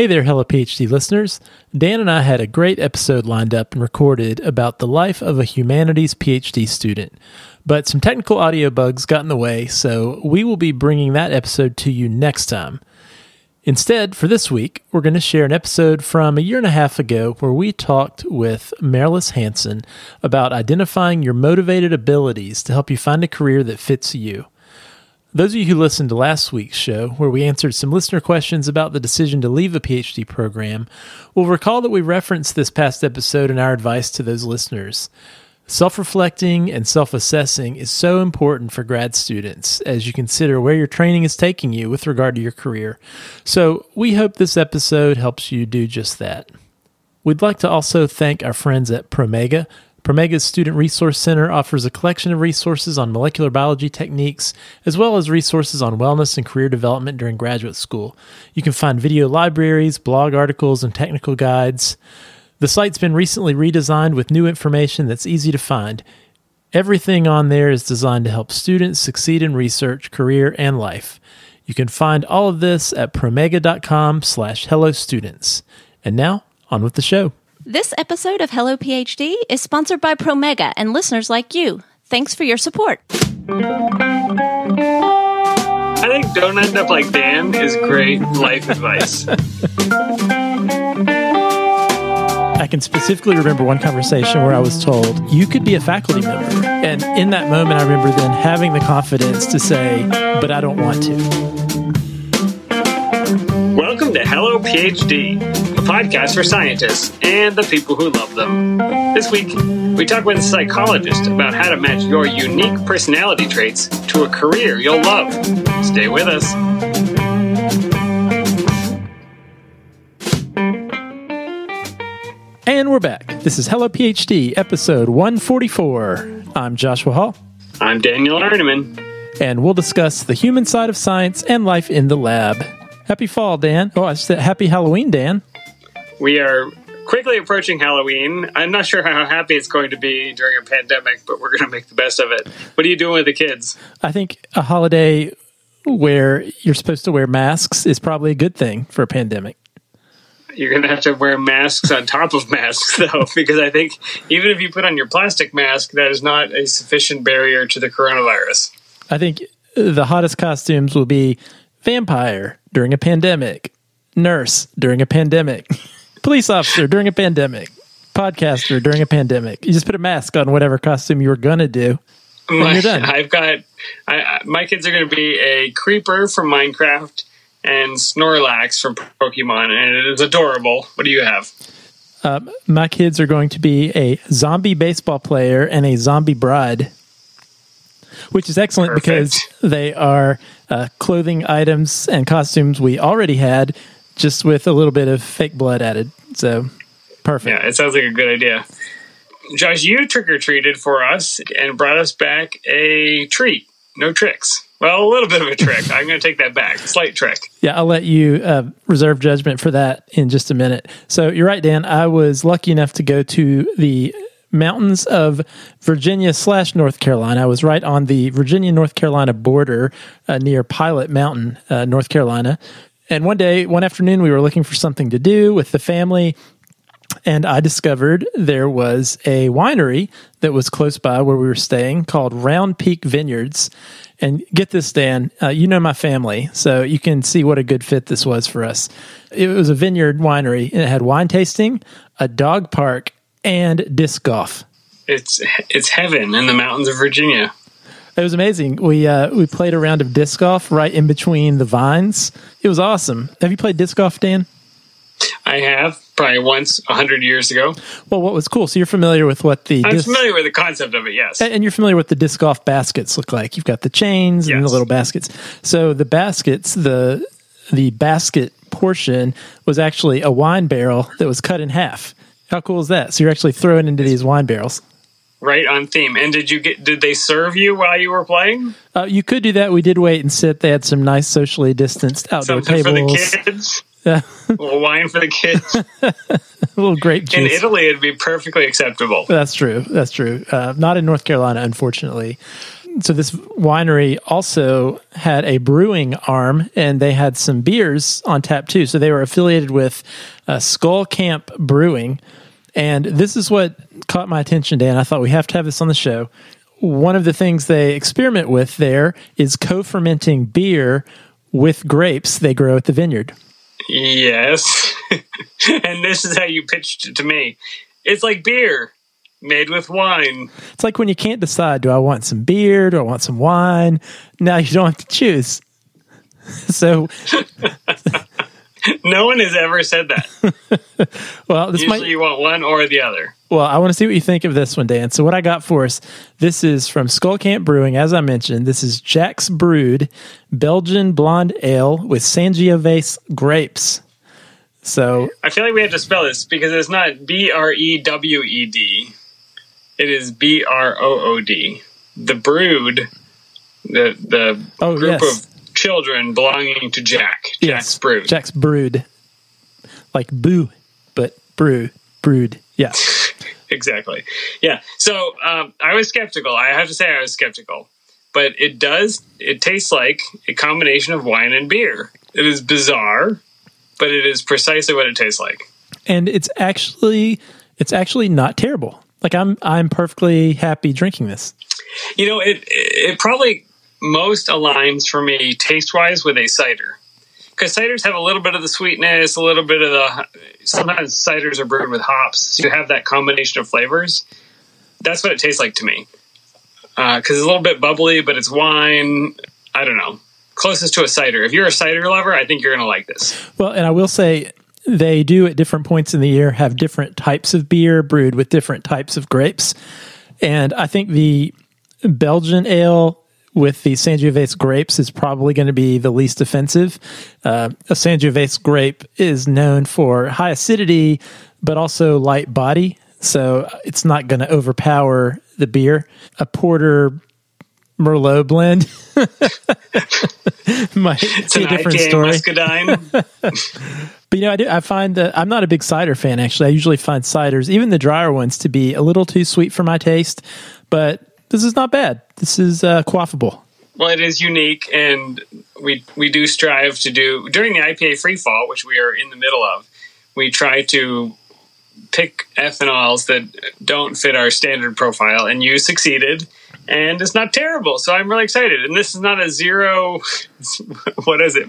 Hey there, Hello PhD listeners. Dan and I had a great episode lined up and recorded about the life of a humanities PhD student, but some technical audio bugs got in the way, so we will be bringing that episode to you next time. Instead, for this week, we're going to share an episode from a year and a half ago where we talked with Marlys Hansen about identifying your motivated abilities to help you find a career that fits you. Those of you who listened to last week's show, where we answered some listener questions about the decision to leave a PhD program, will recall that we referenced this past episode in our advice to those listeners. Self-reflecting and self-assessing is so important for grad students as you consider where your training is taking you with regard to your career. So we hope this episode helps you do just that. We'd like to also thank our friends at Promega. Promega's Student Resource Center offers a collection of resources on molecular biology techniques, as well as resources on wellness and career development during graduate school. You can find video libraries, blog articles, and technical guides. The site's been recently redesigned with new information that's easy to find. Everything on there is designed to help students succeed in research, career, and life. You can find all of this at promega.com/hello students. And now, on with the show. This episode of Hello PhD is sponsored by Promega and listeners like you. Thanks for your support. I think don't end up like Dan is great life advice. I can specifically remember one conversation where I was told, you could be a faculty member. And in that moment, I remember then having the confidence to say, but I don't want to. Welcome to Hello PhD, a podcast for scientists and the people who love them. This week, we talk with a psychologist about how to match your unique personality traits to a career you'll love. Stay with us. And we're back. This is Hello PhD, episode 144. I'm Joshua Hall. I'm Daniel Erneman. And we'll discuss the human side of science and life in the lab. Happy fall, Dan. Oh, I said happy Halloween, Dan. We are quickly approaching Halloween. I'm not sure how happy it's going to be during a pandemic, but we're going to make the best of it. What are you doing with the kids? I think a holiday where you're supposed to wear masks is probably a good thing for a pandemic. You're going to have to wear masks on top of masks, though, because I think even if you put on your plastic mask, that is not a sufficient barrier to the coronavirus. I think the hottest costumes will be vampire during a pandemic, nurse during a pandemic, police officer during a pandemic, podcaster during a pandemic. You just put a mask on whatever costume you were going to do, and you're done. My kids are going to be a creeper from Minecraft and Snorlax from Pokemon, and it is adorable. What do you have? My kids are going to be a zombie baseball player and a zombie bride, which is excellent. Perfect. Because they are clothing items and costumes we already had, just with a little bit of fake blood added. So, perfect. Yeah, it sounds like a good idea. Josh, you trick-or-treated for us and brought us back a treat. No tricks. Well, a little bit of a trick. I'm going to take that back. Slight trick. Yeah, I'll let you reserve judgment for that in just a minute. So you're right, Dan. I was lucky enough to go to the mountains of Virginia/North Carolina. I was right on the Virginia-North Carolina border near Pilot Mountain, North Carolina. And one afternoon, we were looking for something to do with the family, and I discovered there was a winery that was close by where we were staying called Round Peak Vineyards. And get this, Dan, you know my family, so you can see what a good fit this was for us. It was a vineyard winery, and it had wine tasting, a dog park, and disc golf. It's heaven in the mountains of Virginia. It was amazing. We played a round of disc golf right in between the vines. It was awesome. Have you played disc golf, Dan? I have, probably once 100 years ago. Well, what was cool, so you're familiar with what the... I'm familiar with the concept of it, yes. And you're familiar with the disc golf baskets look like. You've got the chains, yes, and the little baskets. So the baskets, the basket portion was actually a wine barrel that was cut in half. How cool is that? So you're actually throwing into these wine barrels. Right on theme. And did they serve you while you were playing? You could do that. We did wait and sit. They had some nice socially distanced outdoor tables. Something for the kids. Yeah. A little wine for the kids. A little grape juice. In Italy, it'd be perfectly acceptable. That's true. Not in North Carolina, unfortunately. So this winery also had a brewing arm, and they had some beers on tap too. So they were affiliated with Skull Camp Brewing. And this is what caught my attention, Dan. I thought we have to have this on the show. One of the things they experiment with there is co-fermenting beer with grapes they grow at the vineyard. Yes. And this is how you pitched it to me. It's like beer made with wine. It's like when you can't decide, do I want some beer? Do I want some wine? Now you don't have to choose. So... No one has ever said that. Well, this usually you want one or the other. Well, I want to see what you think of this one, Dan. So what I got for us, this is from Skull Camp Brewing, as I mentioned. This is Jack's Brood, Belgian Blonde Ale with Sangiovese grapes. So I feel like we have to spell this because it's not B-R-E-W-E-D. It is B-R-O-O-D. The Brood, the group yes. of children belonging to Jack's Brood. Jack's Brood. Like boo, but brood. Yeah. Exactly. Yeah. So I was skeptical. I have to say I was skeptical. But it tastes like a combination of wine and beer. It is bizarre, but it is precisely what it tastes like. And it's actually not terrible. Like I'm perfectly happy drinking this. You know, it probably most aligns for me taste-wise with a cider, because ciders have a little bit of the sweetness, a little bit of the. Sometimes ciders are brewed with hops. You have that combination of flavors. That's what it tastes like to me, because it's a little bit bubbly, but it's wine. I don't know. Closest to a cider. If you're a cider lover, I think you're going to like this. Well, and I will say they do at different points in the year have different types of beer brewed with different types of grapes, and I think the Belgian ale with the Sangiovese grapes is probably going to be the least offensive. A Sangiovese grape is known for high acidity, but also light body, so it's not going to overpower the beer. A Porter Merlot blend might be a different IPA story. Muscadine. But you know, I find that I'm not a big cider fan, actually. I usually find ciders, even the drier ones, to be a little too sweet for my taste, but this is not bad. This is quaffable. Well, it is unique, and we do strive to do... During the IPA free fall, which we are in the middle of, we try to pick ethanols that don't fit our standard profile, and you succeeded, and it's not terrible, so I'm really excited. And this is not a zero... What is it?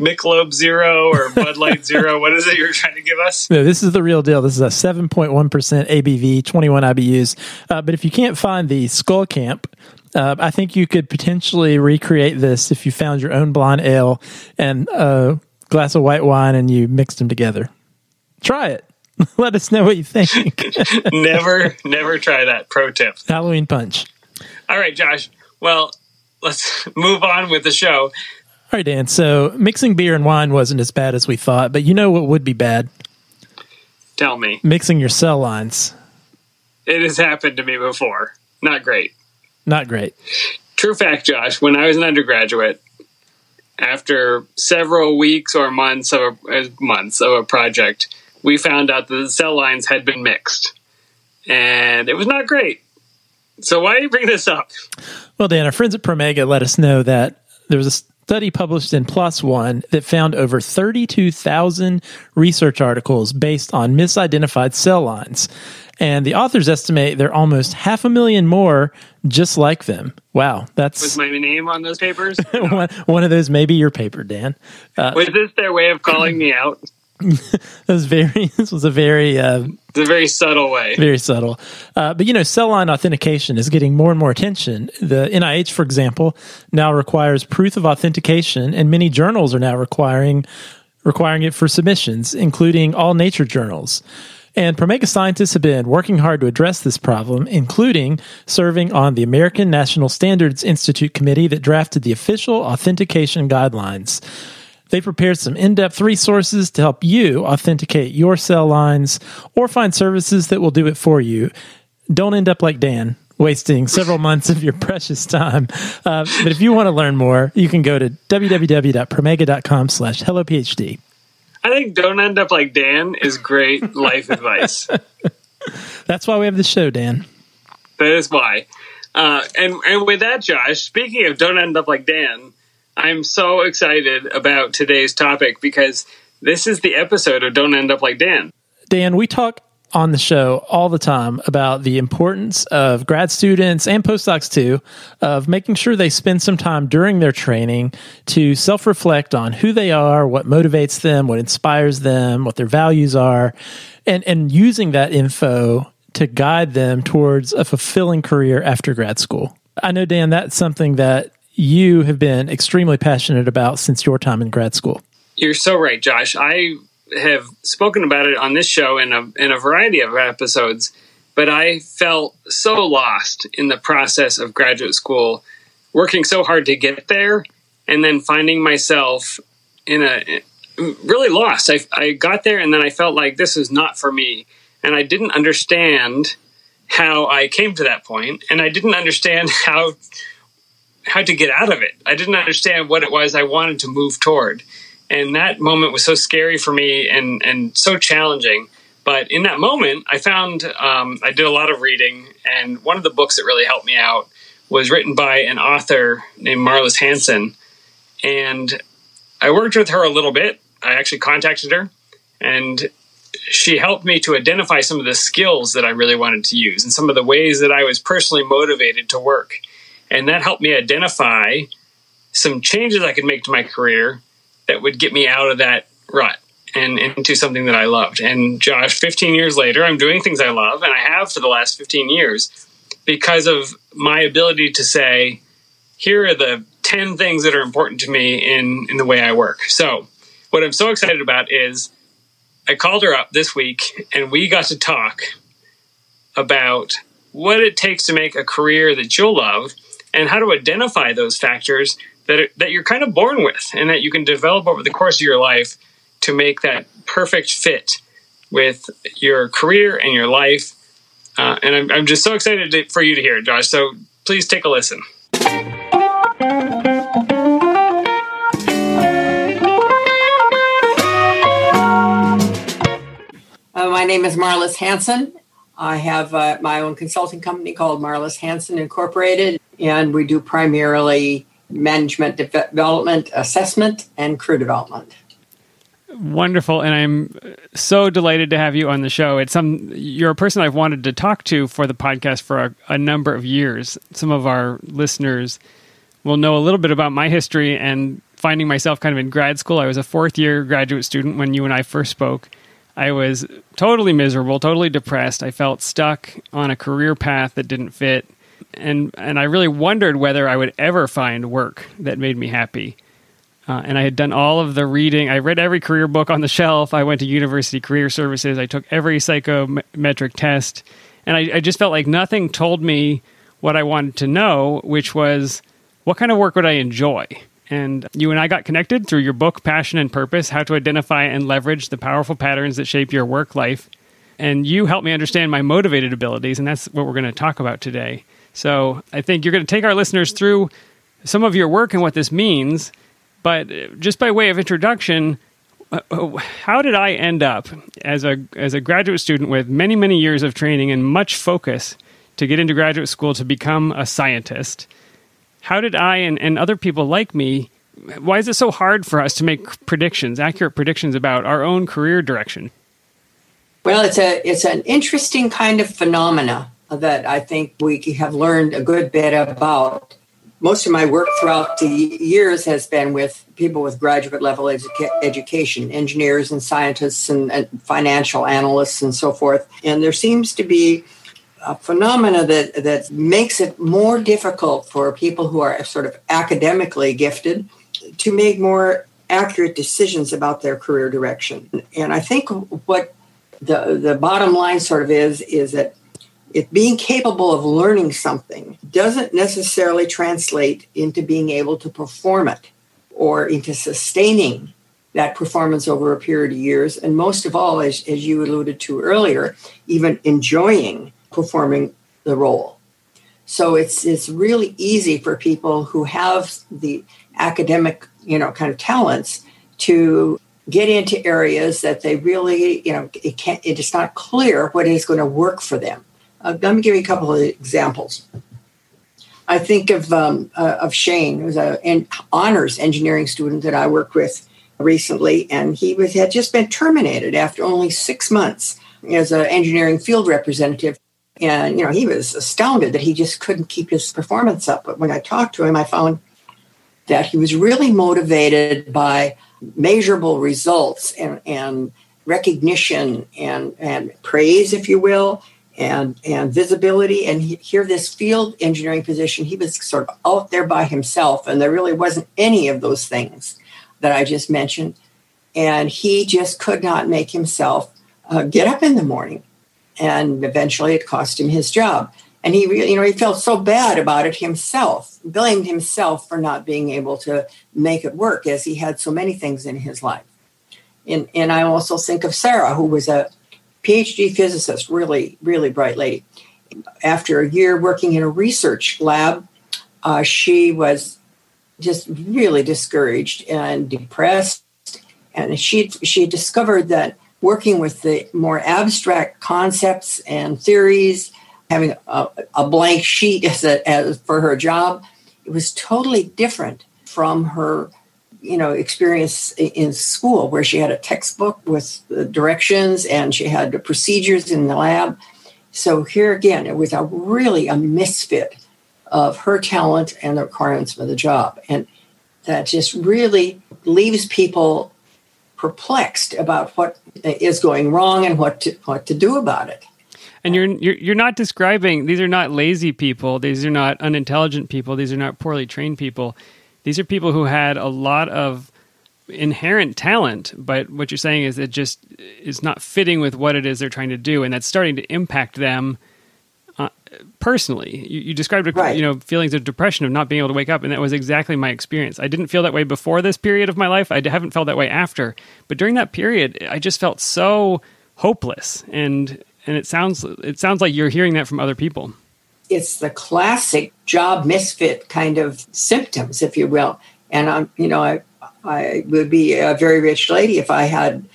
Michelob Zero or Bud Light Zero? What is it you're trying to give us? No, this is the real deal. This is a 7.1% ABV, 21 IBUs. But if you can't find the Skull Camp... I think you could potentially recreate this if you found your own blonde ale and a glass of white wine and you mixed them together. Try it. Let us know what you think. Never try that. Pro tip. Halloween punch. All right, Josh. Well, let's move on with the show. All right, Dan. So mixing beer and wine wasn't as bad as we thought, but you know what would be bad? Tell me. Mixing your cell lines. It has happened to me before. Not great. Not great. True fact, Josh, when I was an undergraduate, after several weeks or months of a project, we found out that the cell lines had been mixed. And it was not great. So why do you bring this up? Well, Dan, our friends at Promega let us know that there was a study published in Plus One that found over 32,000 research articles based on misidentified cell lines. And the authors estimate there are almost 500,000 more just like them. Wow. Was my name on those papers? One of those may be your paper, Dan. Was this their way of calling me out? It's a very subtle way. Very subtle. But, you know, cell line authentication is getting more and more attention. The NIH, for example, now requires proof of authentication, and many journals are now requiring it for submissions, including all nature journals. And Promega scientists have been working hard to address this problem, including serving on the American National Standards Institute committee that drafted the official authentication guidelines. They prepared some in-depth resources to help you authenticate your cell lines or find services that will do it for you. Don't end up like Dan, wasting several months of your precious time. But if you want to learn more, you can go to www.promega.com/hellophd. I think don't end up like Dan is great life advice. That's why we have the show, Dan. That is why. And with that, Josh, speaking of don't end up like Dan, I'm so excited about today's topic because this is the episode of Don't End Up Like Dan. Dan, we talk on the show all the time about the importance of grad students and postdocs too, of making sure they spend some time during their training to self-reflect on who they are, what motivates them, what inspires them, what their values are, and using that info to guide them towards a fulfilling career after grad school. I know, Dan, that's something that you have been extremely passionate about since your time in grad school. You're so right, Josh. I have spoken about it on this show in a variety of episodes, but I felt so lost in the process of graduate school, working so hard to get there, and then finding myself really lost. I got there, and then I felt like this is not for me, and I didn't understand how I came to that point, and I didn't understand how to get out of it. I didn't understand what it was I wanted to move toward. And that moment was so scary for me and so challenging. But in that moment, I found I did a lot of reading, and one of the books that really helped me out was written by an author named Marlys Hansen. And I worked with her a little bit. I actually contacted her, and she helped me to identify some of the skills that I really wanted to use and some of the ways that I was personally motivated to work. And that helped me identify some changes I could make to my career that would get me out of that rut and into something that I loved. And Josh, 15 years later, I'm doing things I love, and I have for the last 15 years, because of my ability to say, here are the 10 things that are important to me in the way I work. So what I'm so excited about is I called her up this week, and we got to talk about what it takes to make a career that you'll love and how to identify those factors that you're kind of born with and that you can develop over the course of your life to make that perfect fit with your career and your life. And I'm just so excited for you to hear it, Josh. So please take a listen. My name is Marlys Hansen. I have my own consulting company called Marlys Hansen Incorporated, and we do primarily management development, assessment, and crew development. Wonderful. And I'm so delighted to have you on the show. You're a person I've wanted to talk to for the podcast for a number of years. Some of our listeners will know a little bit about my history and finding myself kind of in grad school. I was a fourth-year graduate student when you and I first spoke. I was totally miserable, totally depressed. I felt stuck on a career path that didn't fit. And I really wondered whether I would ever find work that made me happy. And I had done all of the reading. I read every career book on the shelf. I went to university career services. I took every psychometric test. And I just felt like nothing told me what I wanted to know, which was, what kind of work would I enjoy? And you and I got connected through your book, Passion and Purpose, How to Identify and Leverage the Powerful Patterns That Shape Your Work Life. And you helped me understand my motivated abilities, and that's what we're going to talk about today. So I think you're going to take our listeners through some of your work and what this means. But just by way of introduction, how did I end up as a graduate student with many, many years of training and much focus to get into graduate school to become a scientist? How did I and other people like me, why is it so hard for us to make predictions, accurate predictions about our own career direction? Well, it's an interesting kind of phenomena that I think we have learned a good bit about. Most of my work throughout the years has been with people with graduate level education, engineers and scientists and financial analysts and so forth. And there seems to be a phenomena that makes it more difficult for people who are sort of academically gifted to make more accurate decisions about their career direction. And I think what the bottom line sort of is that it being capable of learning something doesn't necessarily translate into being able to perform it or into sustaining that performance over a period of years. And most of all, as you alluded to earlier, even enjoying performing the role. So it's really easy for people who have the academic, kind of talents to get into areas that they really, it is not clear what is going to work for them. Let me give you a couple of examples. I think of Shane, who's an honors engineering student that I worked with recently, and he had just been terminated after only 6 months as an engineering field representative. And, you know, he was astounded that he just couldn't keep his performance up. But when I talked to him, I found that he was really motivated by measurable results and recognition and praise, if you will, and visibility. And here, this field engineering position, he was sort of out there by himself, and there really wasn't any of those things that I just mentioned. And he just could not make himself get up in the morning. And eventually it cost him his job. And he really, he felt so bad about it himself, blamed himself for not being able to make it work, as he had so many things in his life. And I also think of Sarah, who was a PhD physicist, really, really bright lady. After a year working in a research lab, she was just really discouraged and depressed. And she discovered that working with the more abstract concepts and theories, having a blank sheet as for her job, it was totally different from her, experience in school, where she had a textbook with directions and she had the procedures in the lab. So here again, it was really a misfit of her talent and the requirements of the job. And that just really leaves people perplexed about what is going wrong and what to do about it. And you're not describing, these are not lazy people, these are not unintelligent people, these are not poorly trained people. These are people who had a lot of inherent talent, but what you're saying is it just is not fitting with what it is they're trying to do, and that's starting to impact them personally. You described, right, feelings of depression, of not being able to wake up, and that was exactly my experience. I didn't feel that way before this period of my life. I haven't felt that way after. But during that period, I just felt so hopeless, and it sounds like you're hearing that from other people. It's the classic job misfit kind of symptoms, if you will. And I would be a very rich lady if I had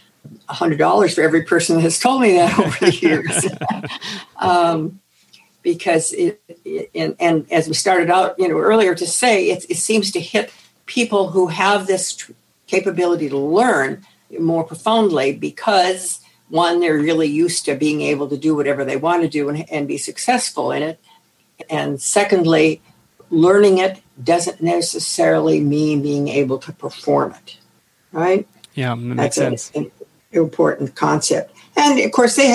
$100 for every person that has told me that over the years. Because and as we started out, earlier to say, it seems to hit people who have this capability to learn more profoundly because, one, they're really used to being able to do whatever they want to do and be successful in it. And secondly, learning it doesn't necessarily mean being able to perform it, right? Yeah, that makes sense. An important concept. And, of course, they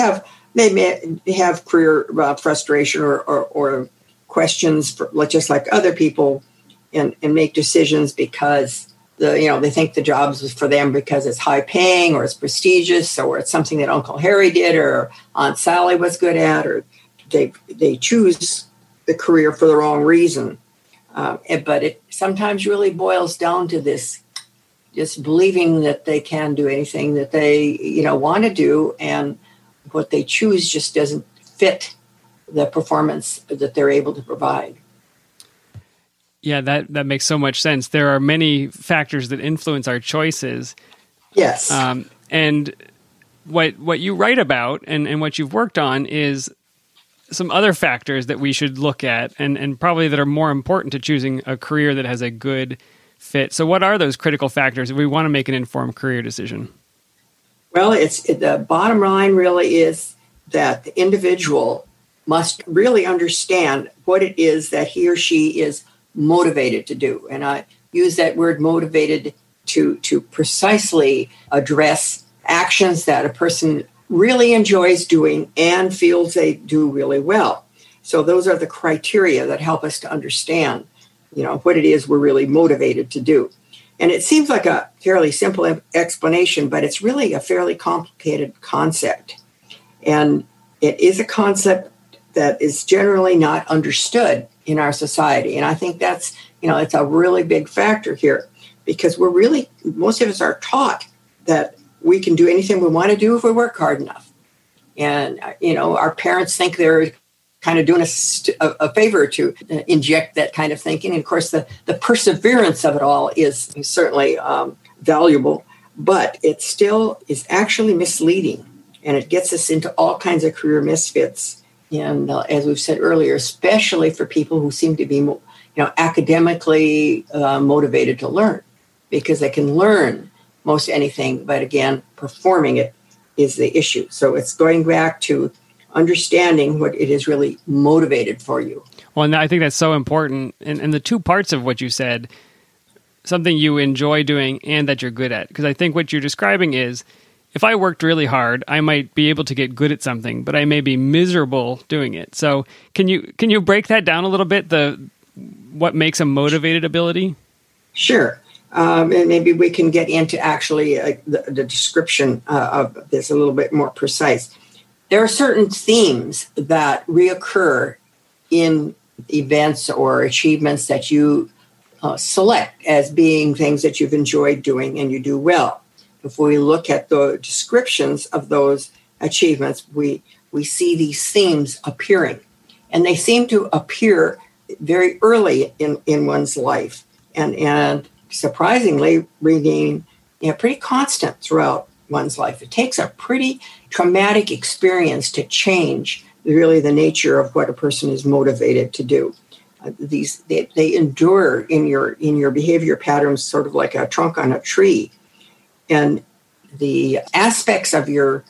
may have career frustration or questions, just like other people, and make decisions because they think the jobs was for them because it's high paying or it's prestigious or it's something that Uncle Harry did or Aunt Sally was good at, or they choose the career for the wrong reason. But it sometimes really boils down to this, just believing that they can do anything that they, want to do, and what they choose just doesn't fit the performance that they're able to provide. Yeah, that makes so much sense. There are many factors that influence our choices. Yes. And what you write about and what you've worked on is some other factors that we should look at and probably that are more important to choosing a career that has a good fit. So what are those critical factors if we want to make an informed career decision? Well, the bottom line really is that the individual must really understand what it is that he or she is motivated to do. And I use that word motivated to precisely address actions that a person really enjoys doing and feels they do really well. So those are the criteria that help us to understand, what it is we're really motivated to do. And it seems like a fairly simple explanation, but it's really a fairly complicated concept. And it is a concept that is generally not understood in our society. And I think that's, it's a really big factor here, because we're really, most of us are taught that we can do anything we want to do if we work hard enough. And, our parents think they're kind of doing a favor to inject that kind of thinking. And of course, the perseverance of it all is certainly valuable, but it still is actually misleading. And it gets us into all kinds of career misfits. And as we've said earlier, especially for people who seem to be academically motivated to learn, because they can learn most anything. But again, performing it is the issue. So it's going back to understanding what it is really motivated for you. Well, and I think that's so important. And the two parts of what you said, something you enjoy doing and that you're good at. Because I think what you're describing is, if I worked really hard, I might be able to get good at something, but I may be miserable doing it. So can you break that down a little bit, what makes a motivated ability? Sure. And maybe we can get into actually the description of this a little bit more precise. There are certain themes that reoccur in events or achievements that you select as being things that you've enjoyed doing and you do well. If we look at the descriptions of those achievements, we see these themes appearing. And they seem to appear very early in one's life. And surprisingly, remain pretty constant throughout one's life. It takes a pretty traumatic experience to change really the nature of what a person is motivated to do. They endure in your behavior patterns, sort of like a trunk on a tree. And the aspects of your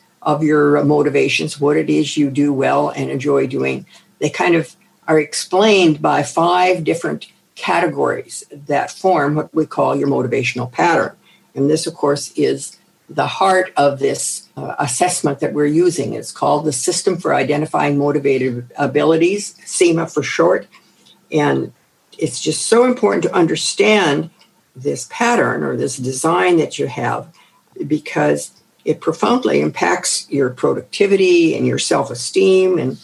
motivations, what it is you do well and enjoy doing, they kind of are explained by 5 different categories that form what we call your motivational pattern. And this, of course, is the heart of this assessment that we're using. It's called the System for Identifying Motivated Abilities, SEMA for short. And it's just so important to understand this pattern or this design that you have, because it profoundly impacts your productivity and your self-esteem and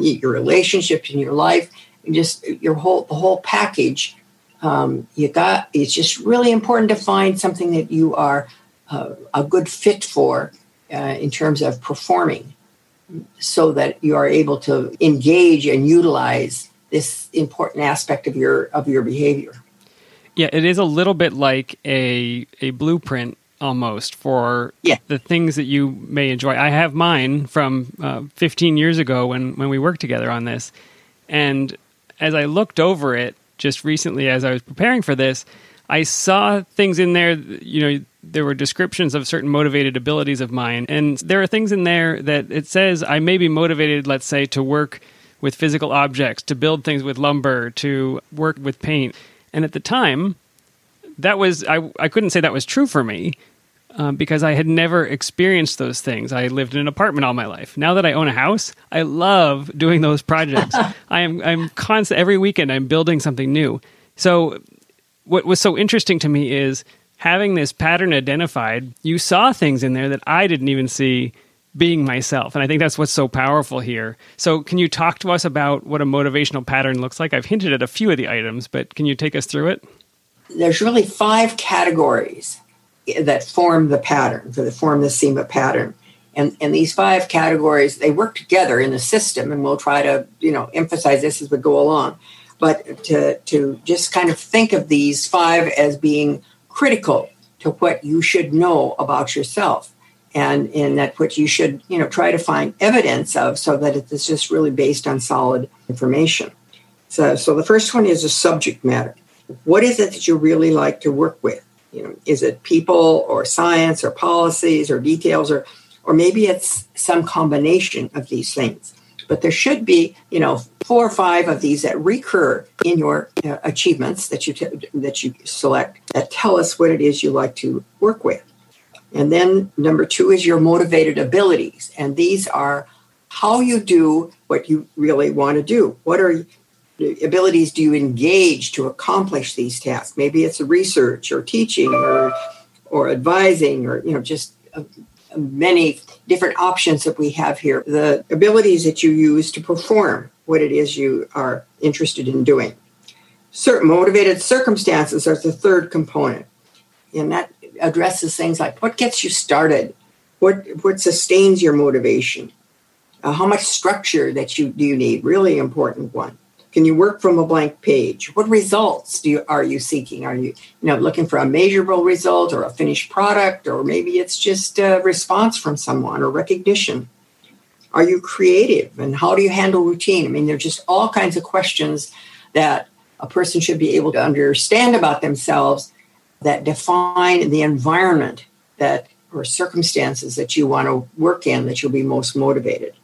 your relationships in your life and just the whole package. It's just really important to find something that you are a good fit for in terms of performing, so that you are able to engage and utilize this important aspect of your behavior. Yeah, it is a little bit like a blueprint almost for the things that you may enjoy. I have mine from 15 years ago when we worked together on this. And as I looked over it just recently as I was preparing for this, I saw things in there, there were descriptions of certain motivated abilities of mine. And there are things in there that it says I may be motivated, let's say, to work with physical objects, to build things with lumber, to work with paint. And at the time, that was I couldn't say that was true for me because I had never experienced those things. I lived in an apartment all my life. Now that I own a house, I love doing those projects. I'm constant every weekend. I'm building something new. So what was so interesting to me is having this pattern identified. You saw things in there that I didn't even see being myself, and I think that's what's so powerful here. So can you talk to us about what a motivational pattern looks like? I've hinted at a few of the items, but can you take us through it? There's really 5 categories that form the pattern, that form the SEMA pattern. And these 5 categories, they work together in the system, and we'll try to, emphasize this as we go along. But to just kind of think of these 5 as being critical to what you should know about yourself. And in that, which you should, try to find evidence of, so that it's just really based on solid information. So the first one is the subject matter. What is it that you really like to work with? Is it people or science or policies or details or maybe it's some combination of these things? But there should be, 4 or 5 of these that recur in your achievements that you select, that tell us what it is you like to work with. And then number 2 is your motivated abilities. And these are how you do what you really want to do. What are abilities do you engage to accomplish these tasks? Maybe it's research or teaching or advising or, just many different options that we have here. The abilities that you use to perform what it is you are interested in doing. Motivated circumstances are the third component. And that addresses things like what gets you started, what sustains your motivation, how much structure that you need, really important one. Can you work from a blank page? What results are you seeking? Are you looking for a measurable result or a finished product, or maybe it's just a response from someone or recognition? Are you creative, and how do you handle routine? I mean, there're just all kinds of questions that a person should be able to understand about themselves that define the environment that or circumstances that you want to work in that you'll be most motivated.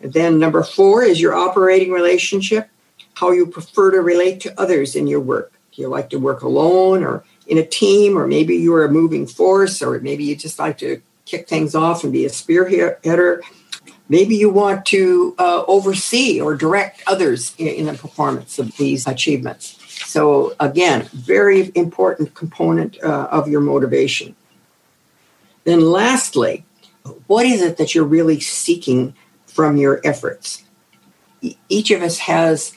Then number 4 is your operating relationship, how you prefer to relate to others in your work. Do you like to work alone or in a team, or maybe you're a moving force, or maybe you just like to kick things off and be a spearheader. Maybe you want to oversee or direct others in the performance of these achievements. So again, very important component of your motivation. Then lastly, what is it that you're really seeking from your efforts? Each of us has,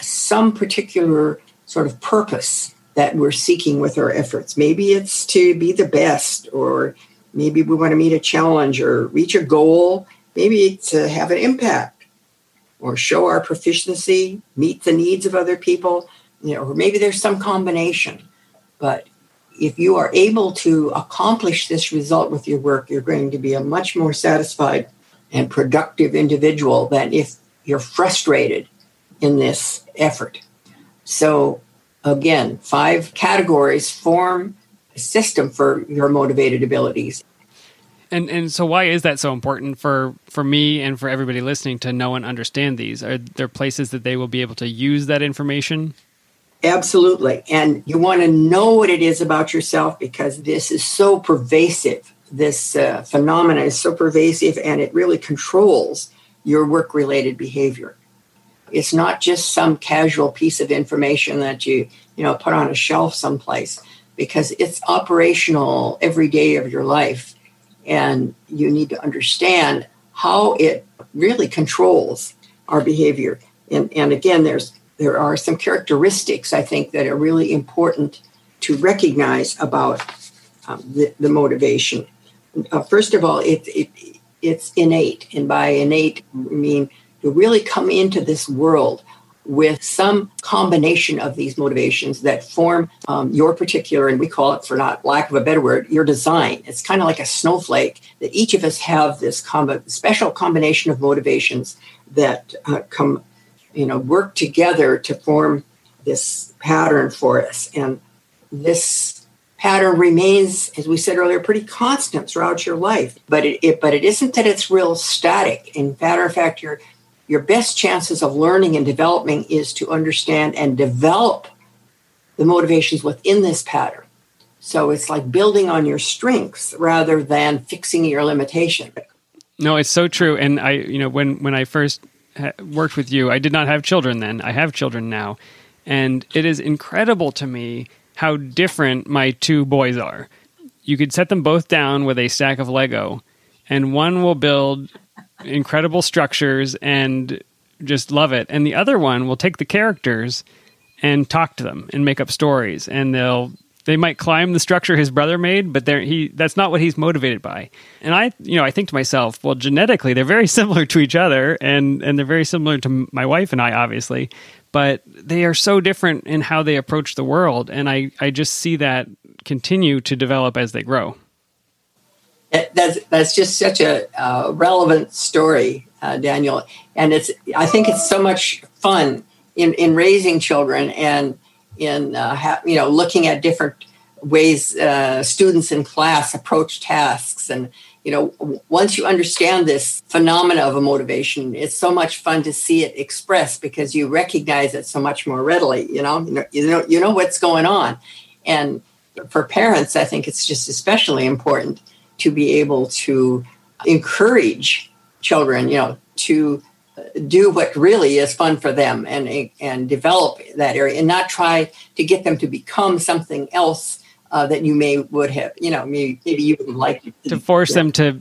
some particular sort of purpose that we're seeking with our efforts. Maybe it's to be the best, or maybe we want to meet a challenge or reach a goal. Maybe it's to have an impact or show our proficiency, meet the needs of other people, or maybe there's some combination. But if you are able to accomplish this result with your work, you're going to be a much more satisfied and productive individual than if you're frustrated in this effort. So again, 5 categories form a system for your motivated abilities. And so why is that so important for me and for everybody listening to know and understand these? Are there places that they will be able to use that information? Absolutely. And you want to know what it is about yourself, because this is so pervasive. This phenomena is so pervasive, and it really controls your work-related behavior. It's not just some casual piece of information that you put on a shelf someplace, because it's operational every day of your life. And you need to understand how it really controls our behavior. And again, there are some characteristics, I think, that are really important to recognize about the motivation. First of all, it's innate. And by innate, I mean you really come into this world with some combination of these motivations that form your particular, and we call it, for not lack of a better word, your design. It's kind of like a snowflake that each of us have this special combination of motivations that work together to form this pattern for us. And this pattern remains, as we said earlier, pretty constant throughout your life. But it isn't that it's real static. In matter of fact, your best chances of learning and developing is to understand and develop the motivations within this pattern. So it's like building on your strengths rather than fixing your limitation. No, it's so true. And I, when I first worked with you, I did not have children then. I have children now. And it is incredible to me how different my 2 boys are. You could set them both down with a stack of Lego, and one will build incredible structures and just love it. And the other one will take the characters and talk to them and make up stories. And they might climb the structure his brother made, but that's not what he's motivated by. And I think to myself, well, genetically, they're very similar to each other, and they're very similar to my wife and I, obviously, but they are so different in how they approach the world. And I just see that continue to develop as they grow. That's just such a relevant story, Daniel. And I think it's so much fun in raising children and in looking at different ways students in class approach tasks. And once you understand this phenomena of a motivation, it's so much fun to see it expressed, because you recognize it so much more readily. You know what's going on. And for parents, I think it's just especially important to be able to encourage children, to do what really is fun for them and develop that area, and not try to get them to become something else that you would have, maybe you would like to force them to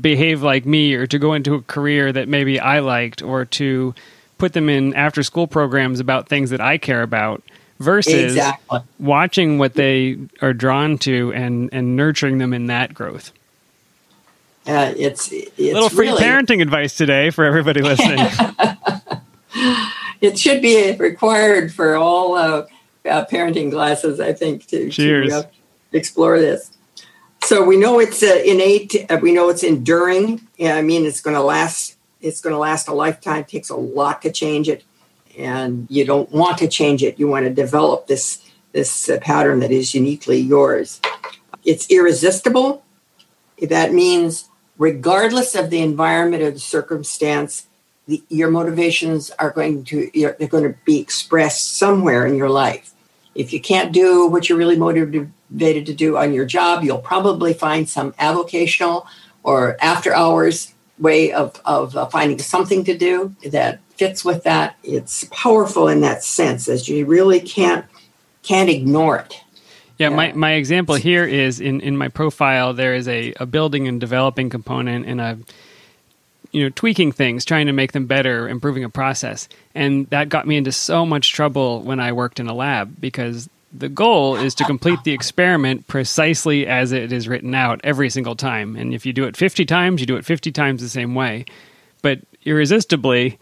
behave like me, or to go into a career that maybe I liked, or to put them in after school programs about things that I care about. Versus exactly. Watching what they are drawn to and nurturing them in that growth. It's a little free parenting advice today for everybody listening. It should be required for all parenting classes, I think, to explore this. So we know it's innate. We know it's enduring. It's going to last a lifetime. It takes a lot to change it. and you don't want to change it. You want to develop this pattern that is uniquely yours. It's irresistible. That means regardless of the environment or the circumstance, your motivations are they're going to be expressed somewhere in your life. If you can't do what you're really motivated to do on your job, you'll probably find some avocational or after hours way of finding something to do that fits with that. It's powerful in that sense, as you really can't ignore it. Yeah, my example here is in my profile, there is a building and developing component, and I've tweaking things, trying to make them better, improving a process. And that got me into so much trouble when I worked in a lab, because the goal is to complete the experiment precisely as it is written out every single time. And if you do it 50 times, you do it 50 times the same way. But irresistibly,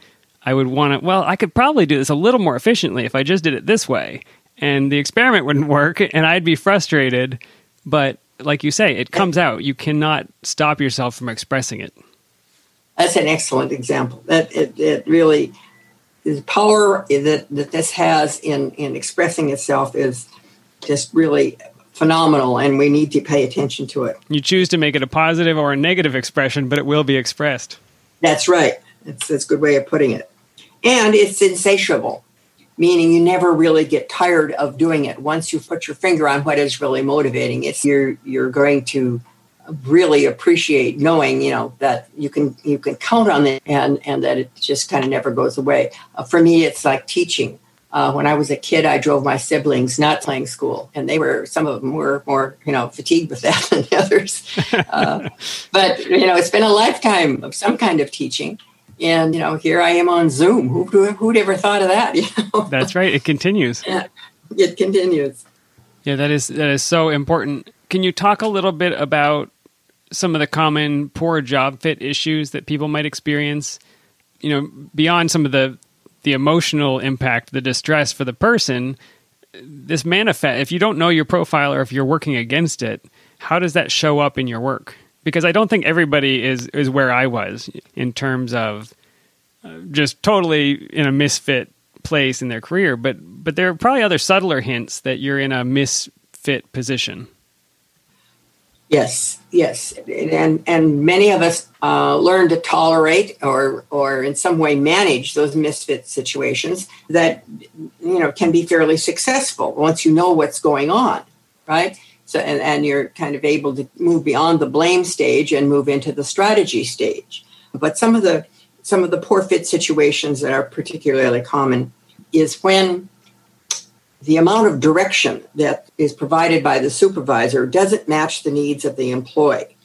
I would want to, I could probably do this a little more efficiently if I just did it this way. And the experiment wouldn't work, and I'd be frustrated. But like you say, it comes out. You cannot stop yourself from expressing it. That's an excellent example. That it really is power that this has in expressing itself is just really phenomenal, and we need to pay attention to it. You choose to make it a positive or a negative expression, but it will be expressed. That's right. That's a good way of putting it. And it's insatiable, meaning you never really get tired of doing it. Once you put your finger on what is really motivating, you're going to really appreciate knowing, that you can count on it and that it just kind of never goes away. For me, it's like teaching. When I was a kid, I drove my siblings not playing school, and some of them were more, fatigued with that than the others. But, it's been a lifetime of some kind of teaching. And, here I am on Zoom. Who'd ever thought of that? That's right. It continues. Yeah, it continues. Yeah, that is so important. Can you talk a little bit about some of the common poor job fit issues that people might experience, beyond some of the emotional impact, the distress for the person? This manifest, if you don't know your profile or if you're working against it, how does that show up in your work? Because I don't think everybody is where I was in terms of just totally in a misfit place in their career, but there are probably other subtler hints that you're in a misfit position. Yes, and many of us learn to tolerate or in some way manage those misfit situations that can be fairly successful once you know what's going on, right? So and you're kind of able to move beyond the blame stage and move into the strategy stage. But some of the poor fit situations that are particularly common is when the amount of direction that is provided by the supervisor doesn't match the needs of the employee.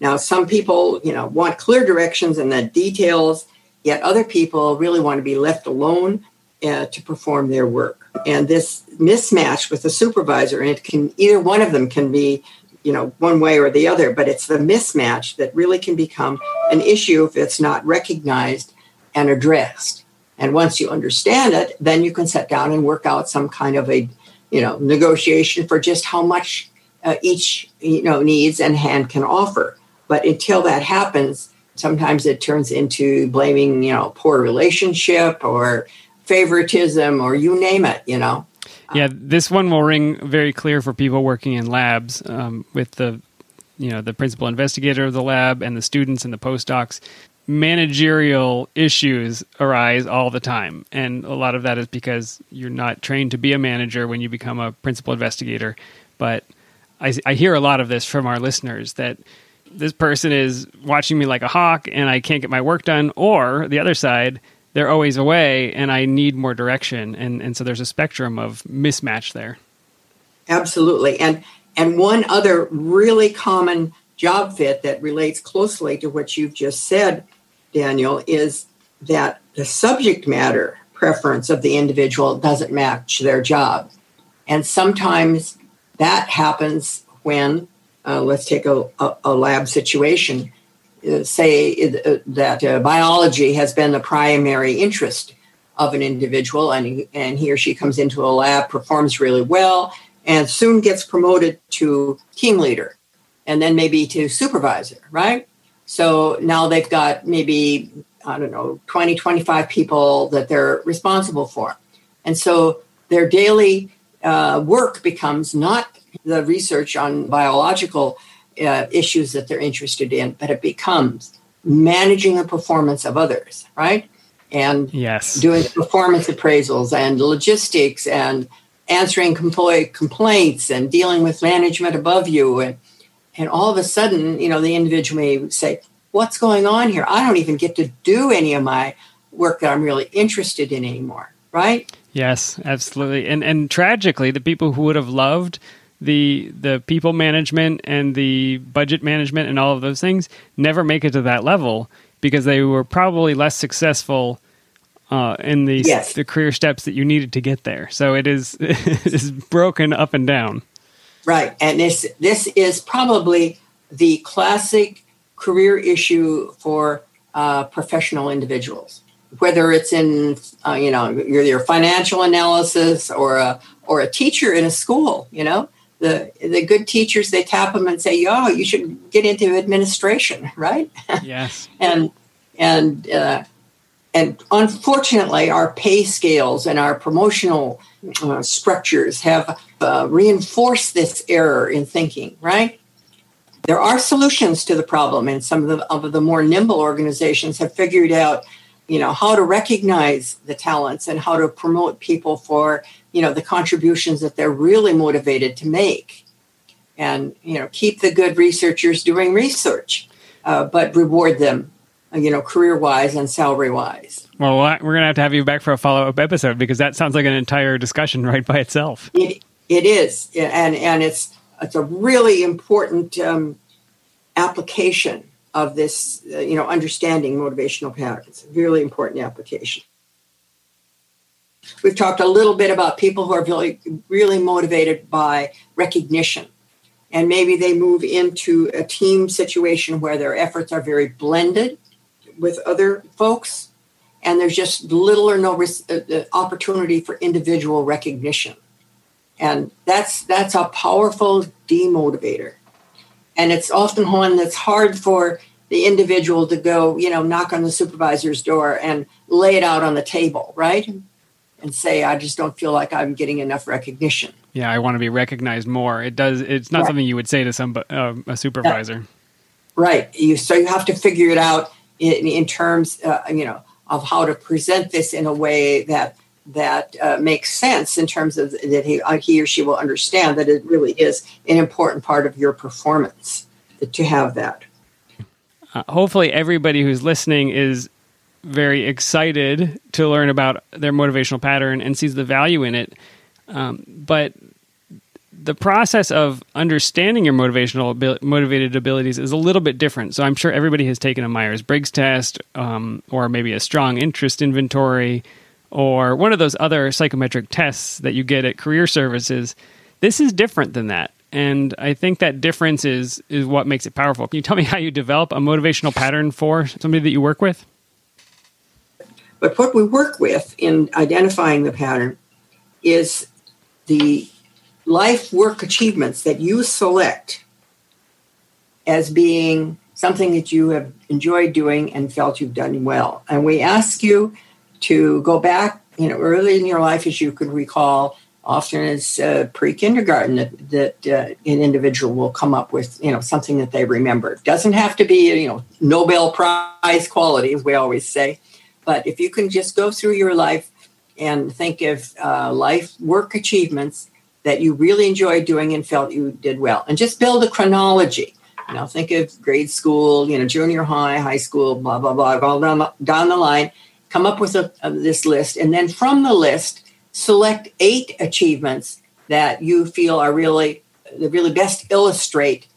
Now, some people, want clear directions and the details, yet other people really want to be left alone to perform their work. And this mismatch with the supervisor, and it can either one of them can be, one way or the other, but it's the mismatch that really can become an issue if it's not recognized and addressed. And once you understand it, then you can sit down and work out some kind of a, negotiation for just how much each, needs and hand can offer. But until that happens, sometimes it turns into blaming, poor relationship or favoritism or you name it, Yeah, this one will ring very clear for people working in labs with the, the principal investigator of the lab and the students and the postdocs. Managerial issues arise all the time, and a lot of that is because you're not trained to be a manager when you become a principal investigator. But I hear a lot of this from our listeners, that this person is watching me like a hawk and I can't get my work done, or the other side, they're always away and I need more direction, and so there's a spectrum of mismatch there. Absolutely. And one other really common job fit that relates closely to what you've just said, Daniel, is that the subject matter preference of the individual doesn't match their job. And sometimes that happens when, let's take a lab situation, say that biology has been the primary interest of an individual, and he or she comes into a lab, performs really well, and soon gets promoted to team leader, and then maybe to supervisor, right? So now they've got maybe I don't know, 20, 25 people that they're responsible for. And so their daily work becomes not the research on biological issues that they're interested in, but it becomes managing the performance of others, right? And yes, doing performance appraisals and logistics and answering complaints and dealing with management above you. And all of a sudden, you know, the individual may say, what's going on here? I don't even get to do any of my work that I'm really interested in anymore, right? Yes, absolutely. And tragically, the people who would have loved the people management and the budget management and all of those things never make it to that level because they were probably less successful in the yes, the career steps that you needed to get there. So it is broken up and down. Right. And this is probably the classic career issue for professional individuals, whether it's in, you know, your financial analysis or a teacher in a school. You know, the good teachers, they tap them and say, "Yo, you should get into administration," right? Yes. And unfortunately, our pay scales and our promotional structures have reinforced this error in thinking, right? There are solutions to the problem, and some of the more nimble organizations have figured out, you know, how to recognize the talents and how to promote people for, you know, the contributions that they're really motivated to make, and, you know, keep the good researchers doing research, but reward them, you know, career-wise and salary-wise. Well, we're going to have you back for a follow-up episode because that sounds like an entire discussion right by itself. It is, and it's a really important application of this, you know, understanding motivational patterns. Really important application. We've talked a little bit about people who are really, really motivated by recognition. And maybe they move into a team situation where their efforts are very blended with other folks, and there's just little or no opportunity for individual recognition. And that's a powerful demotivator. And it's often one that's hard for the individual to go, you know, knock on the supervisor's door and lay it out on the table, right? And say, I just don't feel like I'm getting enough recognition. Yeah, I want to be recognized more. It's not something you would say to a supervisor. Right. So you have to figure it out in terms, you know, of how to present this in a way that makes sense in terms of that he or she will understand that it really is an important part of your performance to have that. Hopefully everybody who's listening is very excited to learn about their motivational pattern and sees the value in it. But the process of understanding your motivated abilities is a little bit different. So I'm sure everybody has taken a Myers-Briggs test or maybe a strong interest inventory, or one of those other psychometric tests that you get at career services. This is different than that. And I think that difference is what makes it powerful. Can you tell me how you develop a motivational pattern for somebody that you work with? But what we work with in identifying the pattern is the life work achievements that you select as being something that you have enjoyed doing and felt you've done well. And we ask you to go back, you know, early in your life as you can recall. Often it's pre-kindergarten that an individual will come up with, you know, something that they remember. It doesn't have to be, you know, Nobel Prize quality, as we always say. But if you can just go through your life and think of life work achievements that you really enjoyed doing and felt you did well, and just build a chronology. You know, think of grade school, you know, junior high, high school, blah, blah, blah, all down the line. Come up with this list, and then from the list, select 8 achievements that you feel are really best illustrate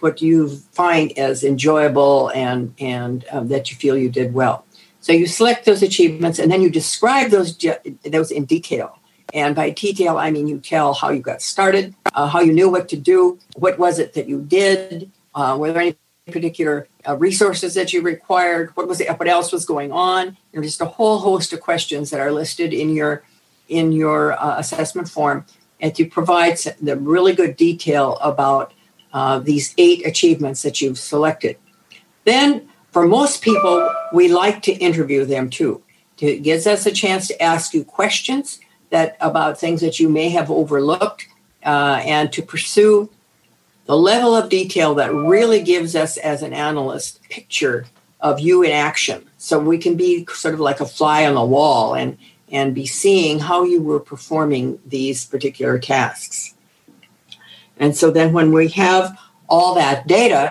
what you find as enjoyable and that you feel you did well. So you select those achievements, and then you describe those in detail. And by detail, I mean you tell how you got started, how you knew what to do, what was it that you did, were there any particular resources that you required, what else was going on, and just a whole host of questions that are listed in your assessment form, and to provide the really good detail about these 8 achievements that you've selected. Then For most people, we like to interview them too. It gives us a chance to ask you questions about things that you may have overlooked, and to pursue the level of detail that really gives us, as an analyst, a picture of you in action. So we can be sort of like a fly on the wall and be seeing how you were performing these particular tasks. And so then when we have all that data,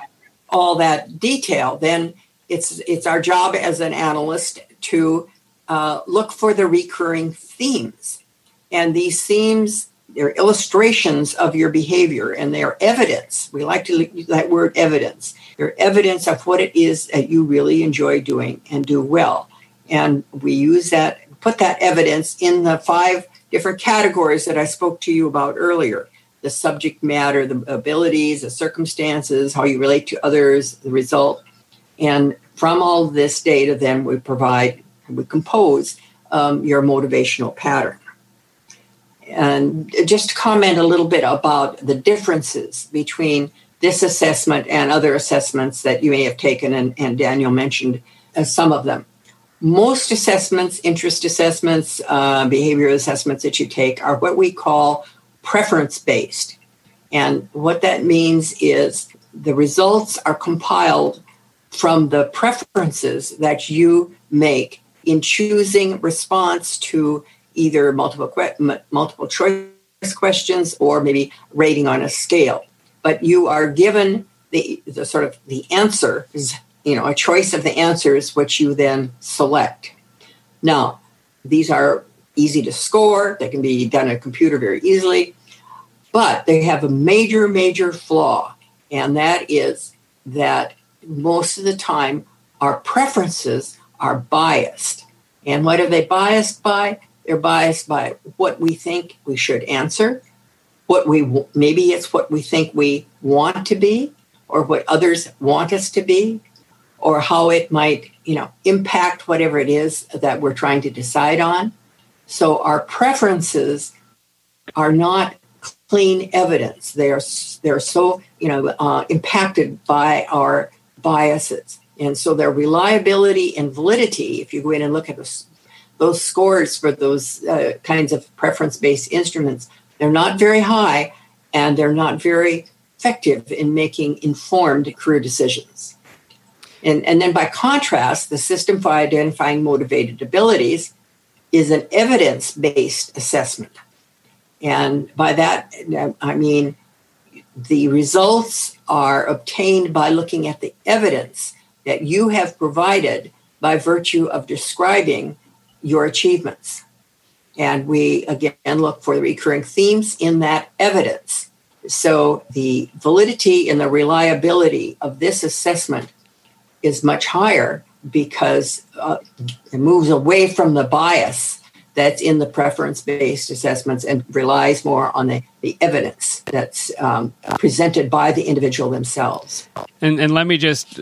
all that detail, then it's our job as an analyst to look for the recurring themes. And these themes, they're illustrations of your behavior, and they are evidence. We like to use that word evidence. They're evidence of what it is that you really enjoy doing and do well. And we use that, put that evidence in the 5 different categories that I spoke to you about earlier: the subject matter, the abilities, the circumstances, how you relate to others, the result. And from all this data, then we compose your motivational pattern. And just to comment a little bit about the differences between this assessment and other assessments that you may have taken, and Daniel mentioned some of them. Most assessments, interest assessments, behavioral assessments that you take are what we call preference-based. And what that means is the results are compiled from the preferences that you make in choosing response to either multiple choice questions or maybe rating on a scale. But you are given the sort of the answers, a choice of the answers, which you then select. Now, these are easy to score. They can be done on a computer very easily, but they have a major, major flaw. And that is that most of the time our preferences are biased. And what are they biased by? They're biased by what we think we should answer, maybe it's what we think we want to be, or what others want us to be, or how it might, impact whatever it is that we're trying to decide on. So our preferences are not clean evidence. They're so, impacted by our biases. And so their reliability and validity, if you go in and look at those scores for those kinds of preference-based instruments, they're not very high, and they're not very effective in making informed career decisions. And then by contrast, the System for Identifying Motivated Abilities is an evidence-based assessment. And by that, I mean the results are obtained by looking at the evidence that you have provided by virtue of describing your achievements. And we, again, look for the recurring themes in that evidence. So the validity and the reliability of this assessment is much higher because it moves away from the bias that's in the preference-based assessments and relies more on the evidence that's presented by the individual themselves. And let me just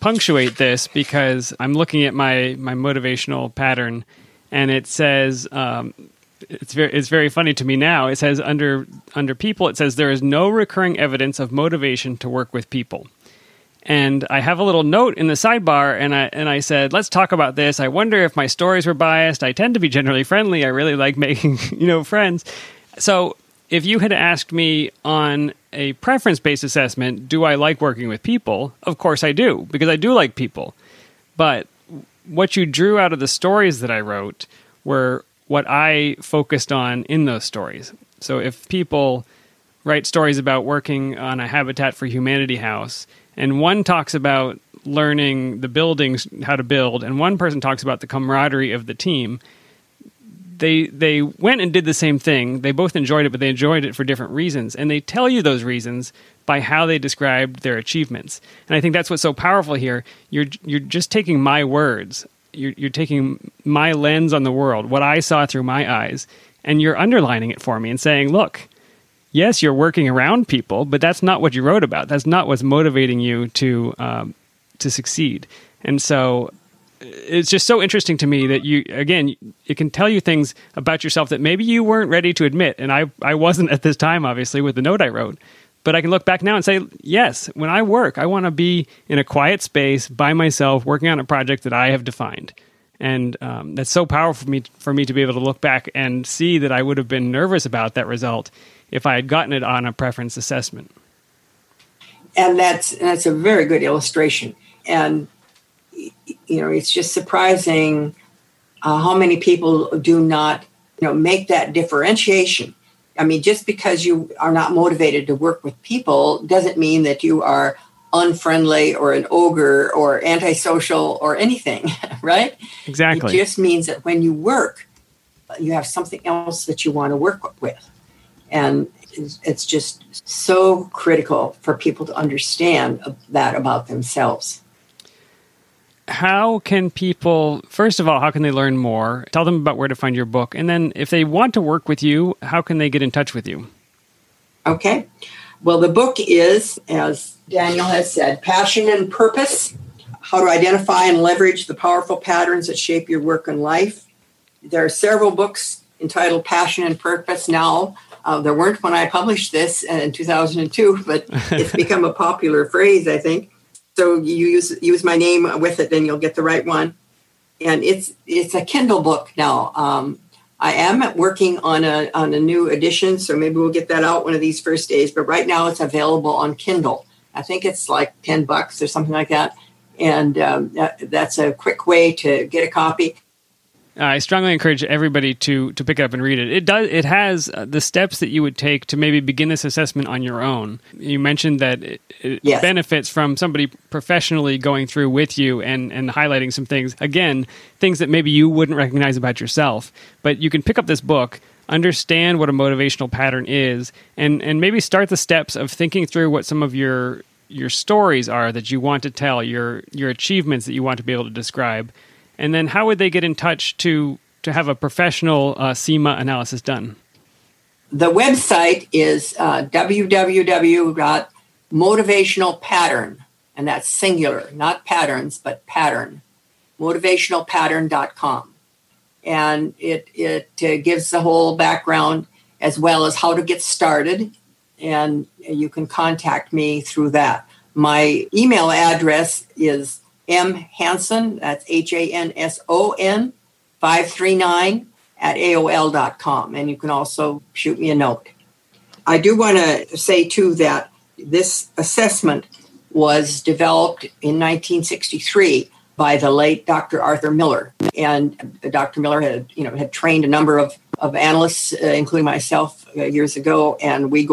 punctuate this, because I'm looking at my motivational pattern, and it says, it's very funny to me now, it says under people, it says there is no recurring evidence of motivation to work with people. And I have a little note in the sidebar, and I said, let's talk about this. I wonder if my stories were biased. I tend to be generally friendly. I really like making, friends. So if you had asked me on a preference-based assessment, do I like working with people? Of course I do, because I do like people. But what you drew out of the stories that I wrote were what I focused on in those stories. So if people write stories about working on a Habitat for Humanity house, and one talks about learning the buildings, how to build, and one person talks about the camaraderie of the team, they went and did the same thing. They both enjoyed it, but they enjoyed it for different reasons. And they tell you those reasons by how they described their achievements. And I think that's what's so powerful here. You're just taking my words. You're taking my lens on the world, what I saw through my eyes, and you're underlining it for me and saying, look, yes, you're working around people, but that's not what you wrote about. That's not what's motivating you to succeed. And so it's just so interesting to me that you, again, it can tell you things about yourself that maybe you weren't ready to admit. And I wasn't at this time, obviously, with the note I wrote. But I can look back now and say, yes, when I work, I want to be in a quiet space by myself working on a project that I have defined. And that's so powerful for me to be able to look back and see that I would have been nervous about that result if I had gotten it on a preference assessment. And that's a very good illustration. And, you know, it's just surprising how many people do not, you know, make that differentiation. I mean, just because you are not motivated to work with people doesn't mean that you are unfriendly or an ogre or antisocial or anything, right? Exactly. It just means that when you work, you have something else that you want to work with. And it's just so critical for people to understand that about themselves. How can people, first of all, how can they learn more? Tell them about where to find your book. And then if they want to work with you, how can they get in touch with you? Okay. Well, the book is, as Daniel has said, Passion and Purpose, How to Identify and Leverage the Powerful Patterns that Shape Your Work and Life. There are several books entitled Passion and Purpose now. There weren't when I published this in 2002, but it's become a popular phrase, I think. So you use my name with it, and you'll get the right one. And it's a Kindle book now. I am working on a new edition, so maybe we'll get that out one of these first days. But right now, it's available on Kindle. I think it's like $10 or something like that, and that's a quick way to get a copy. I strongly encourage everybody to pick it up and read it. It has the steps that you would take to maybe begin this assessment on your own. You mentioned that it yes. benefits from somebody professionally going through with you and highlighting some things. Again, things that maybe you wouldn't recognize about yourself. But you can pick up this book, understand what a motivational pattern is, and maybe start the steps of thinking through what some of your stories are that you want to tell, your achievements that you want to be able to describe. And then how would they get in touch to have a professional SEMA analysis done? The website is www.motivationalpattern, and that's singular, not patterns, but pattern, motivationalpattern.com. And it gives the whole background as well as how to get started, and you can contact me through that. My email address is mhanson, that's Hanson, 539 at AOL.com. And you can also shoot me a note. I do want to say, too, that this assessment was developed in 1963 by the late Dr. Arthur Miller. And Dr. Miller had trained a number of analysts, including myself, years ago. And we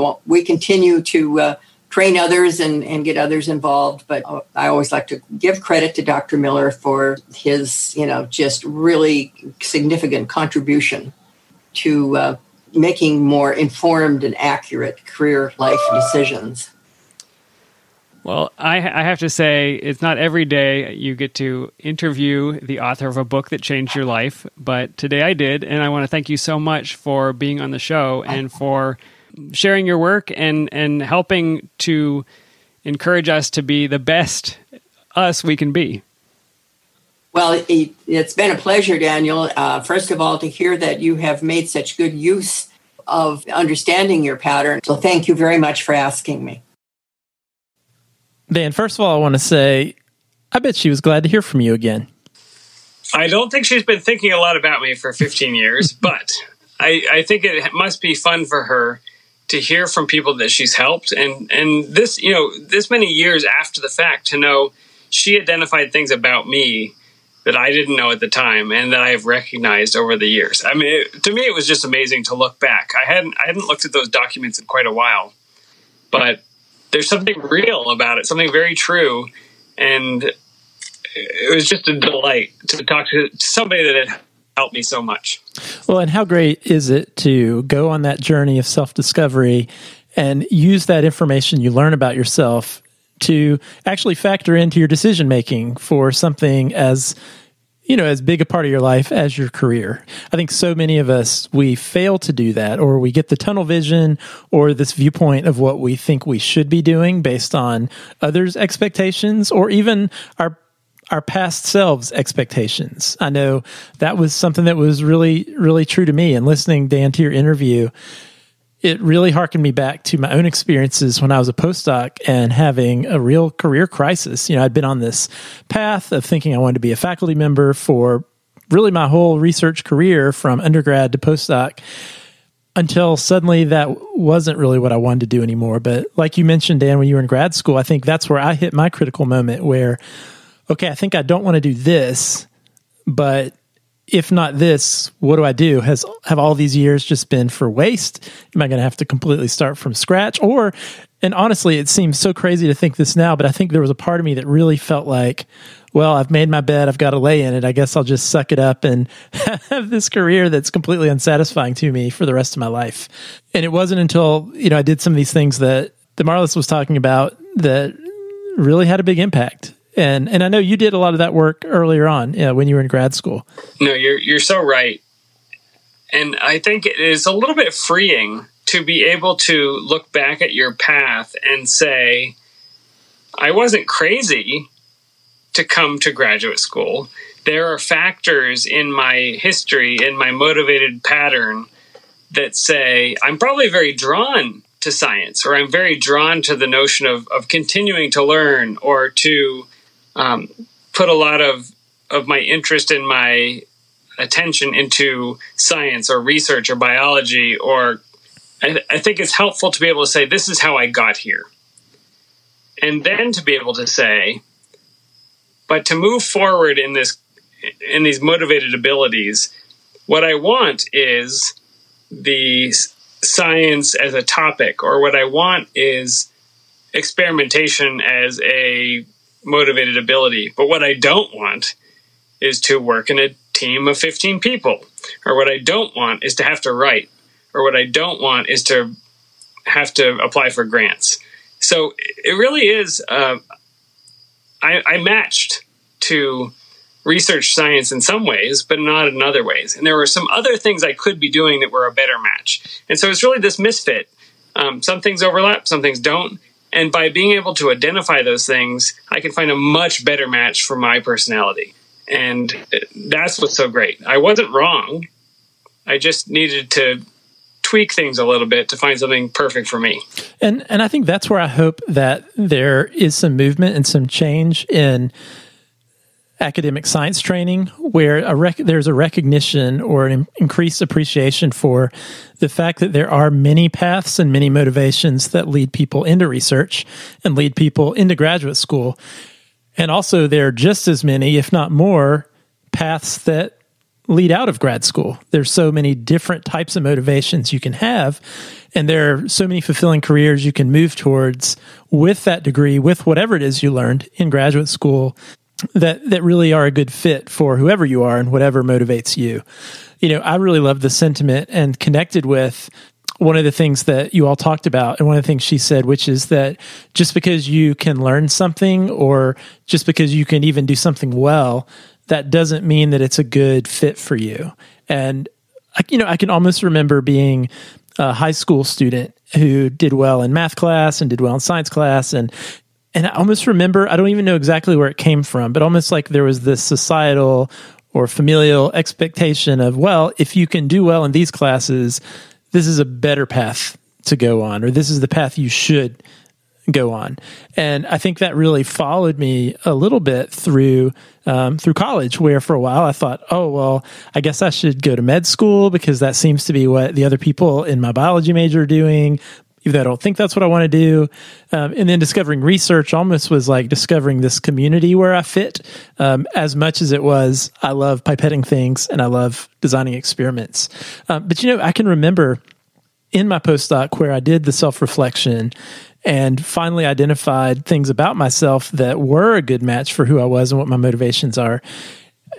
continue to train others and get others involved. But I always like to give credit to Dr. Miller for his, just really significant contribution to making more informed and accurate career life decisions. Well, I have to say, it's not every day you get to interview the author of a book that changed your life, but today I did. And I want to thank you so much for being on the show and for sharing your work and helping to encourage us to be the best us we can be. Well, it's been a pleasure, Daniel. First of all, to hear that you have made such good use of understanding your pattern. So thank you very much for asking me. Dan, first of all, I want to say, I bet she was glad to hear from you again. I don't think she's been thinking a lot about me for 15 years, but I think it must be fun for her to hear from people that she's helped. And this, this many years after the fact, to know she identified things about me that I didn't know at the time and that I have recognized over the years. I mean, to me, it was just amazing to look back. I hadn't looked at those documents in quite a while, but there's something real about it, something very true. And it was just a delight to talk to somebody that had helped me so much. Well, and how great is it to go on that journey of self-discovery and use that information you learn about yourself to actually factor into your decision-making for something as, as big a part of your life as your career. I think so many of us, we fail to do that, or we get the tunnel vision or this viewpoint of what we think we should be doing based on others' expectations or even our past selves' expectations. I know that was something that was really, really true to me. And listening, Dan, to your interview, it really harkened me back to my own experiences when I was a postdoc and having a real career crisis. You know, I'd been on this path of thinking I wanted to be a faculty member for really my whole research career from undergrad to postdoc, until suddenly that wasn't really what I wanted to do anymore. But like you mentioned, Dan, when you were in grad school, I think that's where I hit my critical moment where, okay, I think I don't want to do this, but if not this, what do I do? Have all these years just been for waste? Am I going to have to completely start from scratch? Or, and honestly, it seems so crazy to think this now, but I think there was a part of me that really felt like, well, I've made my bed, I've got to lay in it. I guess I'll just suck it up and have this career that's completely unsatisfying to me for the rest of my life. And it wasn't until, you know, I did some of these things that Marlys was talking about that really had a big impact. And I know you did a lot of that work earlier on, you know, when you were in grad school. No, you're so right. And I think it is a little bit freeing to be able to look back at your path and say, I wasn't crazy to come to graduate school. There are factors in my history, in my motivated pattern, that say I'm probably very drawn to science, or I'm very drawn to the notion of continuing to learn, or to put a lot of my interest and my attention into science or research or biology, or I think it's helpful to be able to say, this is how I got here. And then to be able to say, but to move forward in these motivated abilities, what I want is the science as a topic, or what I want is experimentation as a motivated ability. But what I don't want is to work in a team of 15 people, or what I don't want is to have to write, or what I don't want is to have to apply for grants. So it really is, I matched to research science in some ways, but not in other ways. And there were some other things I could be doing that were a better match. And so it's really this misfit. Some things overlap, some things don't. And by being able to identify those things, I can find a much better match for my personality. And that's what's so great. I wasn't wrong. I just needed to tweak things a little bit to find something perfect for me. And I think that's where I hope that there is some movement and some change in academic science training, where there's a recognition or an increased appreciation for the fact that there are many paths and many motivations that lead people into research and lead people into graduate school. And also there are just as many, if not more, paths that lead out of grad school. There's so many different types of motivations you can have, and there are so many fulfilling careers you can move towards with that degree, with whatever it is you learned in graduate school, that really are a good fit for whoever you are and whatever motivates you. You know, I really love the sentiment and connected with one of the things that you all talked about, and one of the things she said, which is that just because you can learn something, or just because you can even do something well, that doesn't mean that it's a good fit for you. And, you know, I can almost remember being a high school student who did well in math class and did well in science class, and I almost remember, I don't even know exactly where it came from, but almost like there was this societal or familial expectation of, well, if you can do well in these classes, this is a better path to go on, or this is the path you should go on. And I think that really followed me a little bit through college, where for a while I thought, oh, well, I guess I should go to med school because that seems to be what the other people in my biology major are doing, even though I don't think that's what I want to do. And then discovering research almost was like discovering this community where I fit, as much as it was, I love pipetting things and I love designing experiments. But, you know, I can remember in my postdoc where I did the self-reflection and finally identified things about myself that were a good match for who I was and what my motivations are.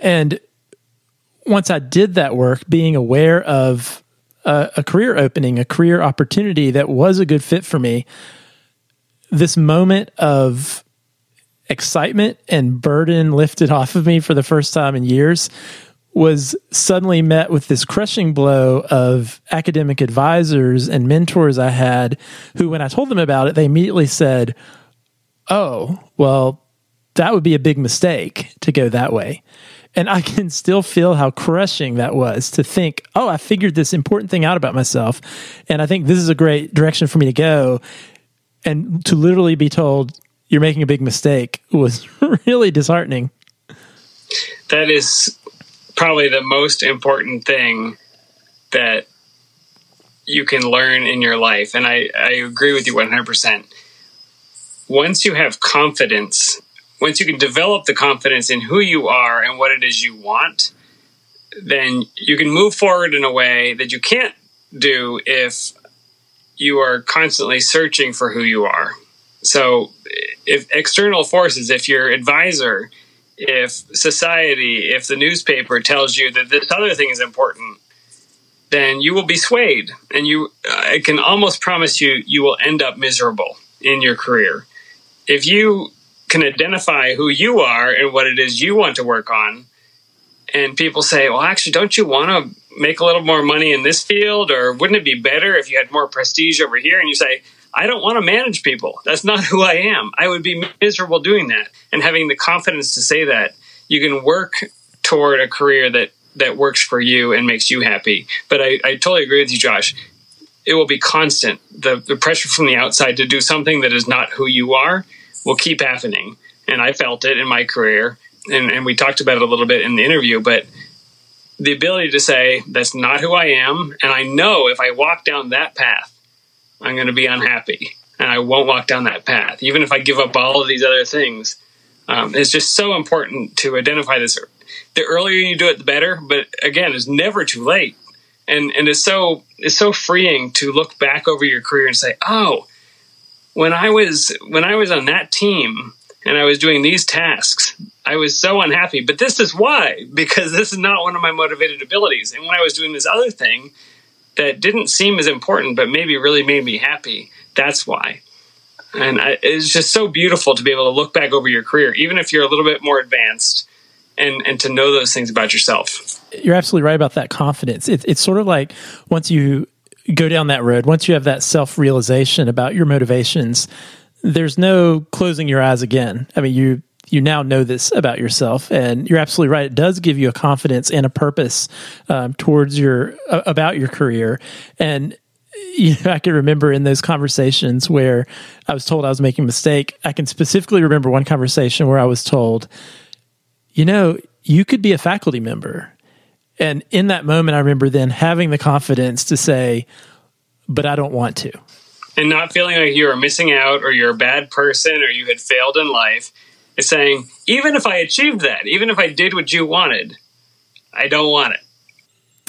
And once I did that work, being aware of a career opening, a career opportunity that was a good fit for me, this moment of excitement and burden lifted off of me for the first time in years was suddenly met with this crushing blow of academic advisors and mentors I had, who, when I told them about it, they immediately said, oh, well, that would be a big mistake to go that way. And I can still feel how crushing that was to think, oh, I figured this important thing out about myself, and I think this is a great direction for me to go. And to literally be told you're making a big mistake was really disheartening. That is probably the most important thing that you can learn in your life. And I agree with you 100%. Once you have confidence, once you can develop the confidence in who you are and what it is you want, then you can move forward in a way that you can't do if you are constantly searching for who you are. So if external forces, if your advisor, if society, if the newspaper tells you that this other thing is important, then you will be swayed. And I can almost promise you will end up miserable in your career. If you can identify who you are and what it is you want to work on, and people say, well, actually, don't you want to make a little more money in this field? Or wouldn't it be better if you had more prestige over here? And you say, I don't want to manage people. That's not who I am. I would be miserable doing that. And having the confidence to say that, you can work toward a career that works for you and makes you happy. But I totally agree with you, Josh. It will be constant. The pressure from the outside to do something that is not who you are will keep happening. And I felt it in my career. And we talked about it a little bit in the interview, but the ability to say, that's not who I am. And I know if I walk down that path, I'm going to be unhappy and I won't walk down that path. Even if I give up all of these other things, it's just so important to identify this. The earlier you do it, the better. But again, it's never too late. And it's so freeing to look back over your career and say, oh, when I was on that team and I was doing these tasks, I was so unhappy. But this is why, because this is not one of my motivated abilities. And when I was doing this other thing that didn't seem as important, but maybe really made me happy, that's why. And it's just so beautiful to be able to look back over your career, even if you're a little bit more advanced, and to know those things about yourself. You're absolutely right about that confidence. It's sort of like once you go down that road, once you have that self-realization about your motivations, there's no closing your eyes again. I mean, you now know this about yourself, and you're absolutely right. It does give you a confidence and a purpose towards about your career. And you know, I can remember in those conversations where I was told I was making a mistake. I can specifically remember one conversation where I was told, you know, you could be a faculty member. And in that moment, I remember then having the confidence to say, but I don't want to. And not feeling like you were missing out or you're a bad person or you had failed in life. It's saying, even if I achieved that, even if I did what you wanted, I don't want it.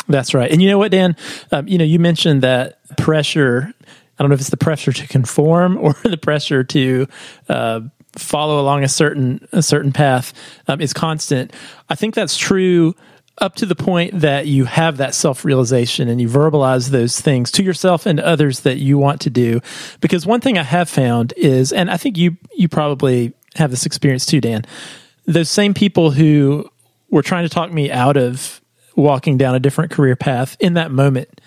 That's right. And you know what, Dan? You mentioned that pressure. I don't know if it's the pressure to conform or the pressure to follow along a certain path is constant. I think that's true up to the point that you have that self-realization and you verbalize those things to yourself and others that you want to do. Because one thing I have found is, and I think you probably have this experience too, Dan. Those same people who were trying to talk me out of walking down a different career path in that moment,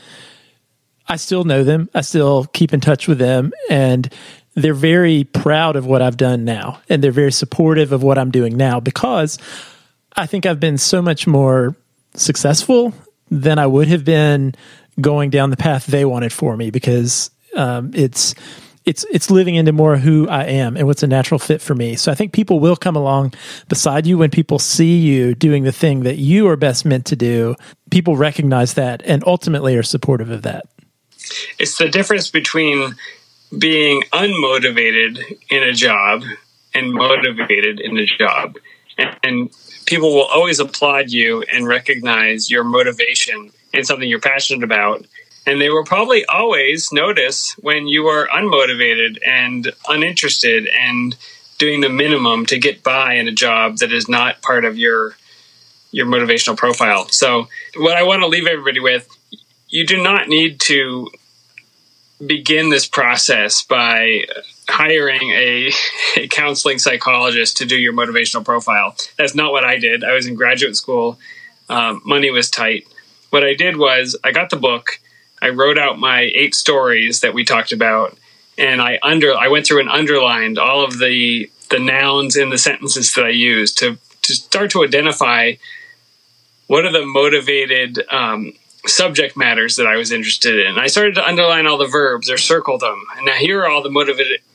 I still know them. I still keep in touch with them. And they're very proud of what I've done now. And they're very supportive of what I'm doing now because I think I've been so much more successful than I would have been going down the path they wanted for me because it's living into more who I am and what's a natural fit for me. So I think people will come along beside you when people see you doing the thing that you are best meant to do. People recognize that and ultimately are supportive of that. It's the difference between being unmotivated in a job and motivated in a job. And people will always applaud you and recognize your motivation in something you're passionate about. And they will probably always notice when you are unmotivated and uninterested and doing the minimum to get by in a job that is not part of your motivational profile. So what I want to leave everybody with, you do not need to begin this process by hiring a counseling psychologist to do your motivational profile. That's not what I did. I was in graduate school. Money was tight. What I did was I got the book. I wrote out my 8 stories that we talked about, and I went through and underlined all of the the nouns in the sentences that I use to start to identify what are the motivated subject matters that I was interested in. I started to underline all the verbs or circle them. And now here are all the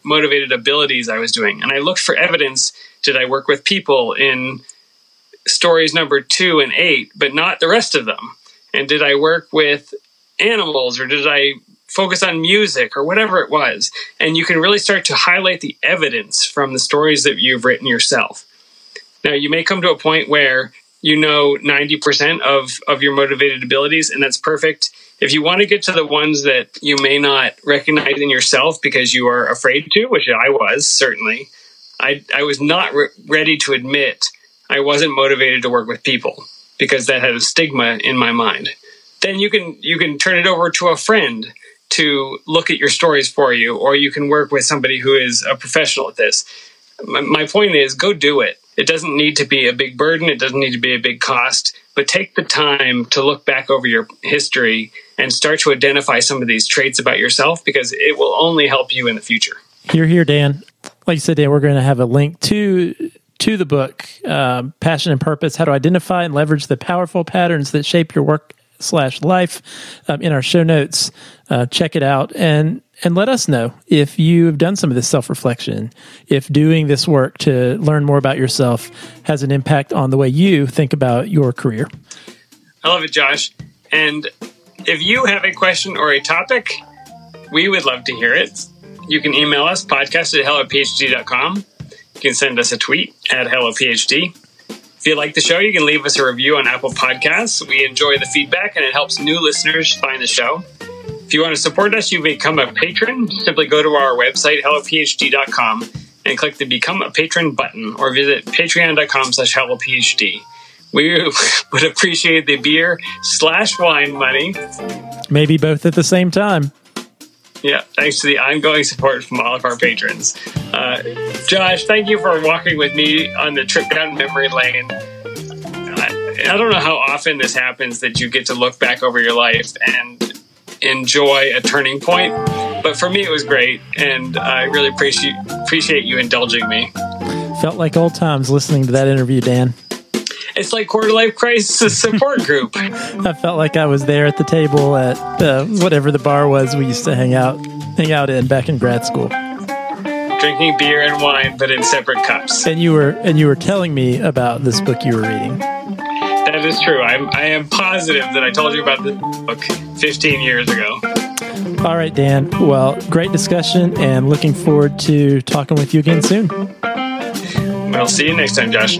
motivated abilities I was doing. And I looked for evidence. Did I work with people in stories number 2 and 8, but not the rest of them? And did I work with animals, or did I focus on music, or whatever it was? And you can really start to highlight the evidence from the stories that you've written yourself. Now, you may come to a point where you know 90% of your motivated abilities, and that's perfect. If you want to get to the ones that you may not recognize in yourself because you are afraid to, which I was, certainly, I was not ready to admit I wasn't motivated to work with people because that had a stigma in my mind. Then you can turn it over to a friend to look at your stories for you, or you can work with somebody who is a professional at this. My point is, go do it. It doesn't need to be a big burden. It doesn't need to be a big cost. But take the time to look back over your history and start to identify some of these traits about yourself, because it will only help you in the future. You're here, Dan. Like you said, Dan, we're going to have a link to the book, Passion and Purpose, How to Identify and Leverage the Powerful Patterns That Shape Your Work/Life, in our show notes. Check it out and let us know if you've done some of this self-reflection, if doing this work to learn more about yourself has an impact on the way you think about your career. I love it, Josh. And if you have a question or a topic, we would love to hear it. You can email us, podcast@hellophd.com. You can send us a tweet @hellophd. If you like the show, you can leave us a review on Apple Podcasts. We enjoy the feedback, and it helps new listeners find the show. If you want to support us, you become a patron. Simply go to our website, hellophd.com, and click the Become a Patron button, or visit patreon.com/hellophd. We would appreciate the beer/wine money. Maybe both at the same time. Yeah, thanks to the ongoing support from all of our patrons. Josh, thank you for walking with me on the trip down memory lane. I don't know how often this happens, that you get to look back over your life and enjoy a turning point, but for me it was great, and I really appreciate you indulging me. Felt like old times listening to that interview, Dan. It's like quarter-life crisis support group. I felt like I was there at the table at whatever the bar was we used to hang out in back in grad school, drinking beer and wine, but in separate cups. And you were telling me about this book you were reading. That is true. I am positive that I told you about this book 15 years ago. All right, Dan. Well, great discussion, and looking forward to talking with you again soon. I'll see you next time, Josh.